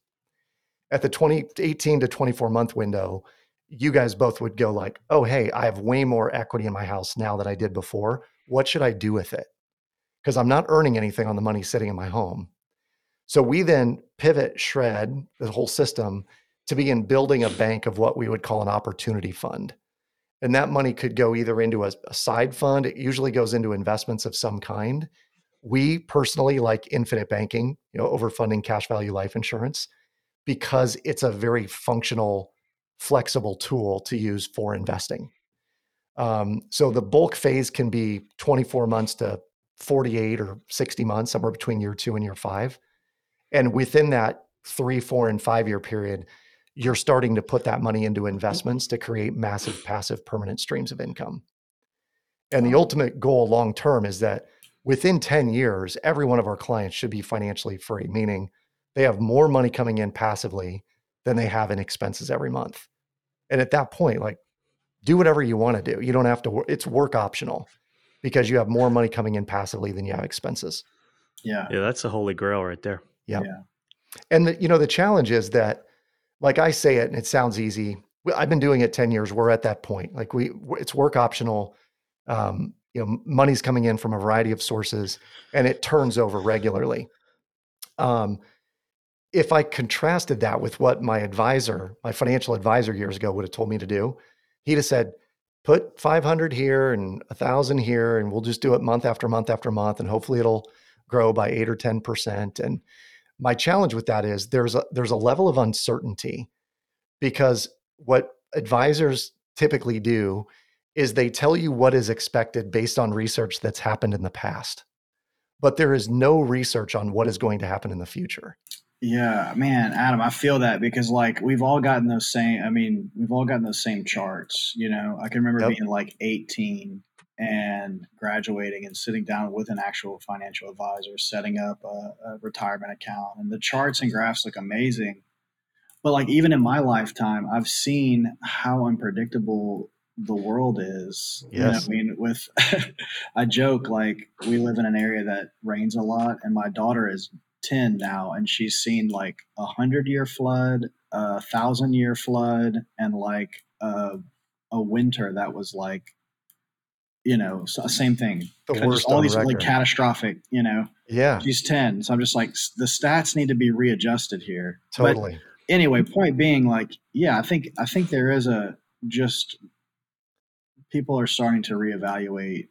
At the twenty eighteen to twenty-four month window, you guys both would go like, oh, hey, I have way more equity in my house now than I did before. What should I do with it? Because I'm not earning anything on the money sitting in my home. So we then pivot, shred the whole system to begin building a bank of what we would call an opportunity fund. And that money could go either into a, a side fund. It usually goes into investments of some kind. We personally like infinite banking, you know, overfunding cash value life insurance, because it's a very functional, flexible tool to use for investing. Um, so the bulk phase can be twenty-four months to forty-eight or sixty months, somewhere between year two and year five. And within that three, four, and five-year period, you're starting to put that money into investments to create massive, passive, permanent streams of income. And the ultimate goal long-term is that within ten years, every one of our clients should be financially free, meaning they have more money coming in passively than they have in expenses every month. And at that point, like, do whatever you want to do. You don't have to, it's work optional, because you have more money coming in passively than you have expenses. Yeah. Yeah. That's the holy grail right there. Yep. Yeah. And the, you know, the challenge is that, like I say it and it sounds easy. I've been doing it ten years. We're at that point. Like we, it's work optional. Um, you know, money's coming in from a variety of sources and it turns over regularly. Um, If I contrasted that with what my advisor, my financial advisor years ago would have told me to do, he'd have said, put five hundred here and one thousand here, and we'll just do it month after month after month, and hopefully it'll grow by eight or ten percent. And my challenge with that is there's a, there's a level of uncertainty, because what advisors typically do is they tell you what is expected based on research that's happened in the past, but there is no research on what is going to happen in the future. Yeah, man, Adam, I feel that, because like we've all gotten those same, I mean, we've all gotten those same charts, you know. I can remember yep. being like eighteen and graduating and sitting down with an actual financial advisor, setting up a, a retirement account, and the charts and graphs look amazing. But like, even in my lifetime, I've seen how unpredictable the world is. Yes. You know, I mean, with, I joke, like we live in an area that rains a lot, and my daughter is ten now, and she's seen like a hundred year flood, a thousand year flood, and like uh, a winter that was like, you know, same thing. The worst, all these really catastrophic, you know. Yeah. She's ten, so I'm just like, the stats need to be readjusted here. Totally. But anyway, point being, like, yeah, I think I think there is a just people are starting to reevaluate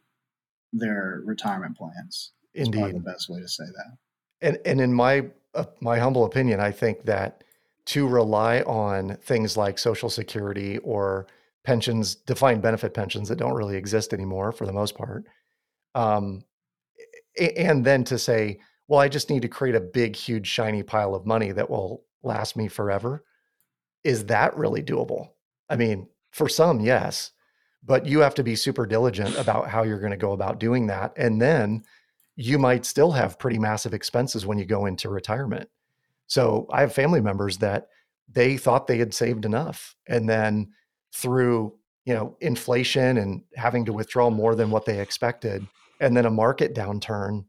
their retirement plans. Indeed, is probably the best way to say that. And and in my uh, my humble opinion, I think that to rely on things like Social Security or pensions, defined benefit pensions that don't really exist anymore for the most part, um, and then to say, well, I just need to create a big, huge, shiny pile of money that will last me forever. Is that really doable? I mean, for some, yes, but you have to be super diligent about how you're going to go about doing that. And then you might still have pretty massive expenses when you go into retirement. So I have family members that they thought they had saved enough, and then through, you know, inflation and having to withdraw more than what they expected, and then a market downturn,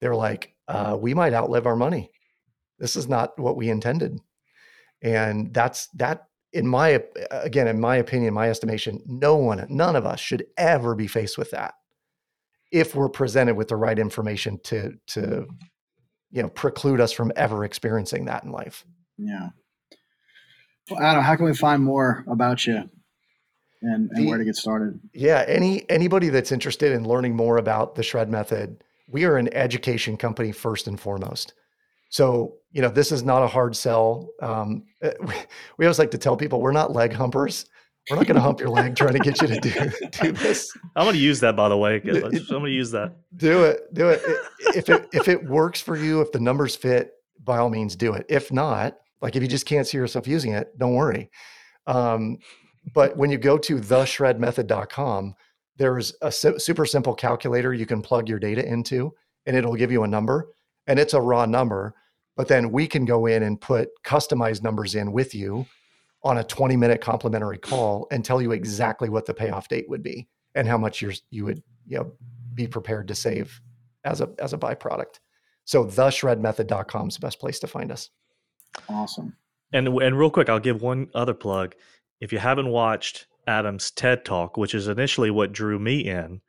they're like, uh, we might outlive our money. This is not what we intended. And that's that, in my, again, in my opinion, my estimation, no one, none of us should ever be faced with that if we're presented with the right information to, to, you know, preclude us from ever experiencing that in life. Yeah. Well, Adam, how can we find more about you and, and the, where to get started? Yeah. Any, anybody that's interested in learning more about the Shred Method, we are an education company first and foremost. So, you know, this is not a hard sell. Um, we always like to tell people we're not leg humpers. We're not going to hump your leg trying to get you to do, do this. I'm going to use that, by the way. I'm going to use that. Do it. Do it. If it, if it works for you, if the numbers fit, by all means, do it. If not, like if you just can't see yourself using it, don't worry. Um, but when you go to the shred method dot com, there's a su- super simple calculator you can plug your data into, and it'll give you a number. And it's a raw number. But then we can go in and put customized numbers in with you on a twenty minute complimentary call and tell you exactly what the payoff date would be and how much you're, you would you know, be prepared to save as a as a byproduct. So the shred method dot com is the best place to find us. Awesome. And and real quick, I'll give one other plug. If you haven't watched Adam's TED Talk, which is initially what drew me in,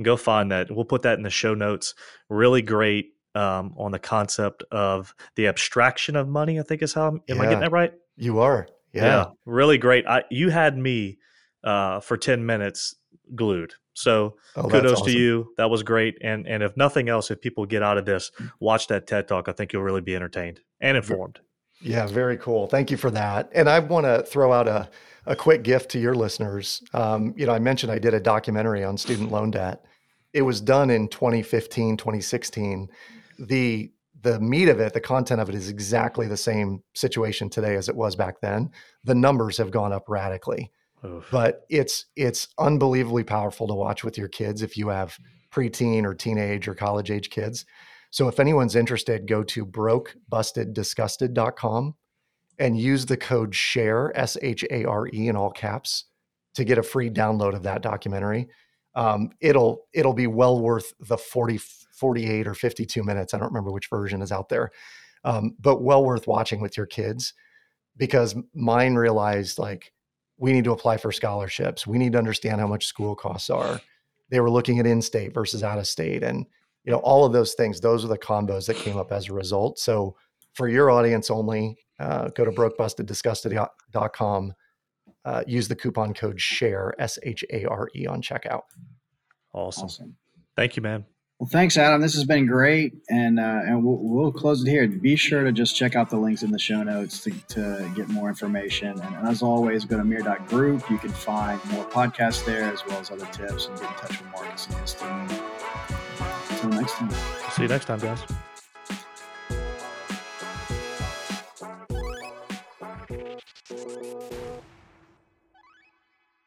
go find that. We'll put that in the show notes. Really great. Um, on the concept of the abstraction of money, I think is how, am yeah. I getting that right? You are. Yeah. yeah really great. I, you had me uh, for ten minutes glued. So oh, kudos awesome. to you. That was great. And and if nothing else, if people get out of this, watch that TED Talk. I think you'll really be entertained and informed. Yeah. Very cool. Thank you for that. And I want to throw out a, a quick gift to your listeners. Um, you know, I mentioned I did a documentary on student loan debt. It was done in twenty fifteen, twenty sixteen. The the meat of it, the content of it is exactly the same situation today as it was back then. The numbers have gone up radically. Oof. But it's it's unbelievably powerful to watch with your kids if you have preteen or teenage or college age kids. So if anyone's interested, go to broke busted disgusted dot com and use the code SHARE, S H A R E in all caps, to get a free download of that documentary. Um, it'll it'll be well worth the forty, forty-eight or fifty-two minutes. I don't remember which version is out there, um, but well worth watching with your kids, because mine realized, like, we need to apply for scholarships. We need to understand how much school costs are. They were looking at in-state versus out-of-state, and you know all of those things. Those are the combos that came up as a result. So for your audience only, uh, go to broke busted disgusted dot com. Uh, use the coupon code SHARE, S H A R E on checkout. Awesome. awesome. Thank you, man. Well, thanks, Adam. This has been great. And uh, and we'll, we'll close it here. Be sure to just check out the links in the show notes to, to get more information. And as always, go to mire dot group. You can find more podcasts there as well as other tips, and get in touch with Marcus and his team. Until next time. See you next time, guys.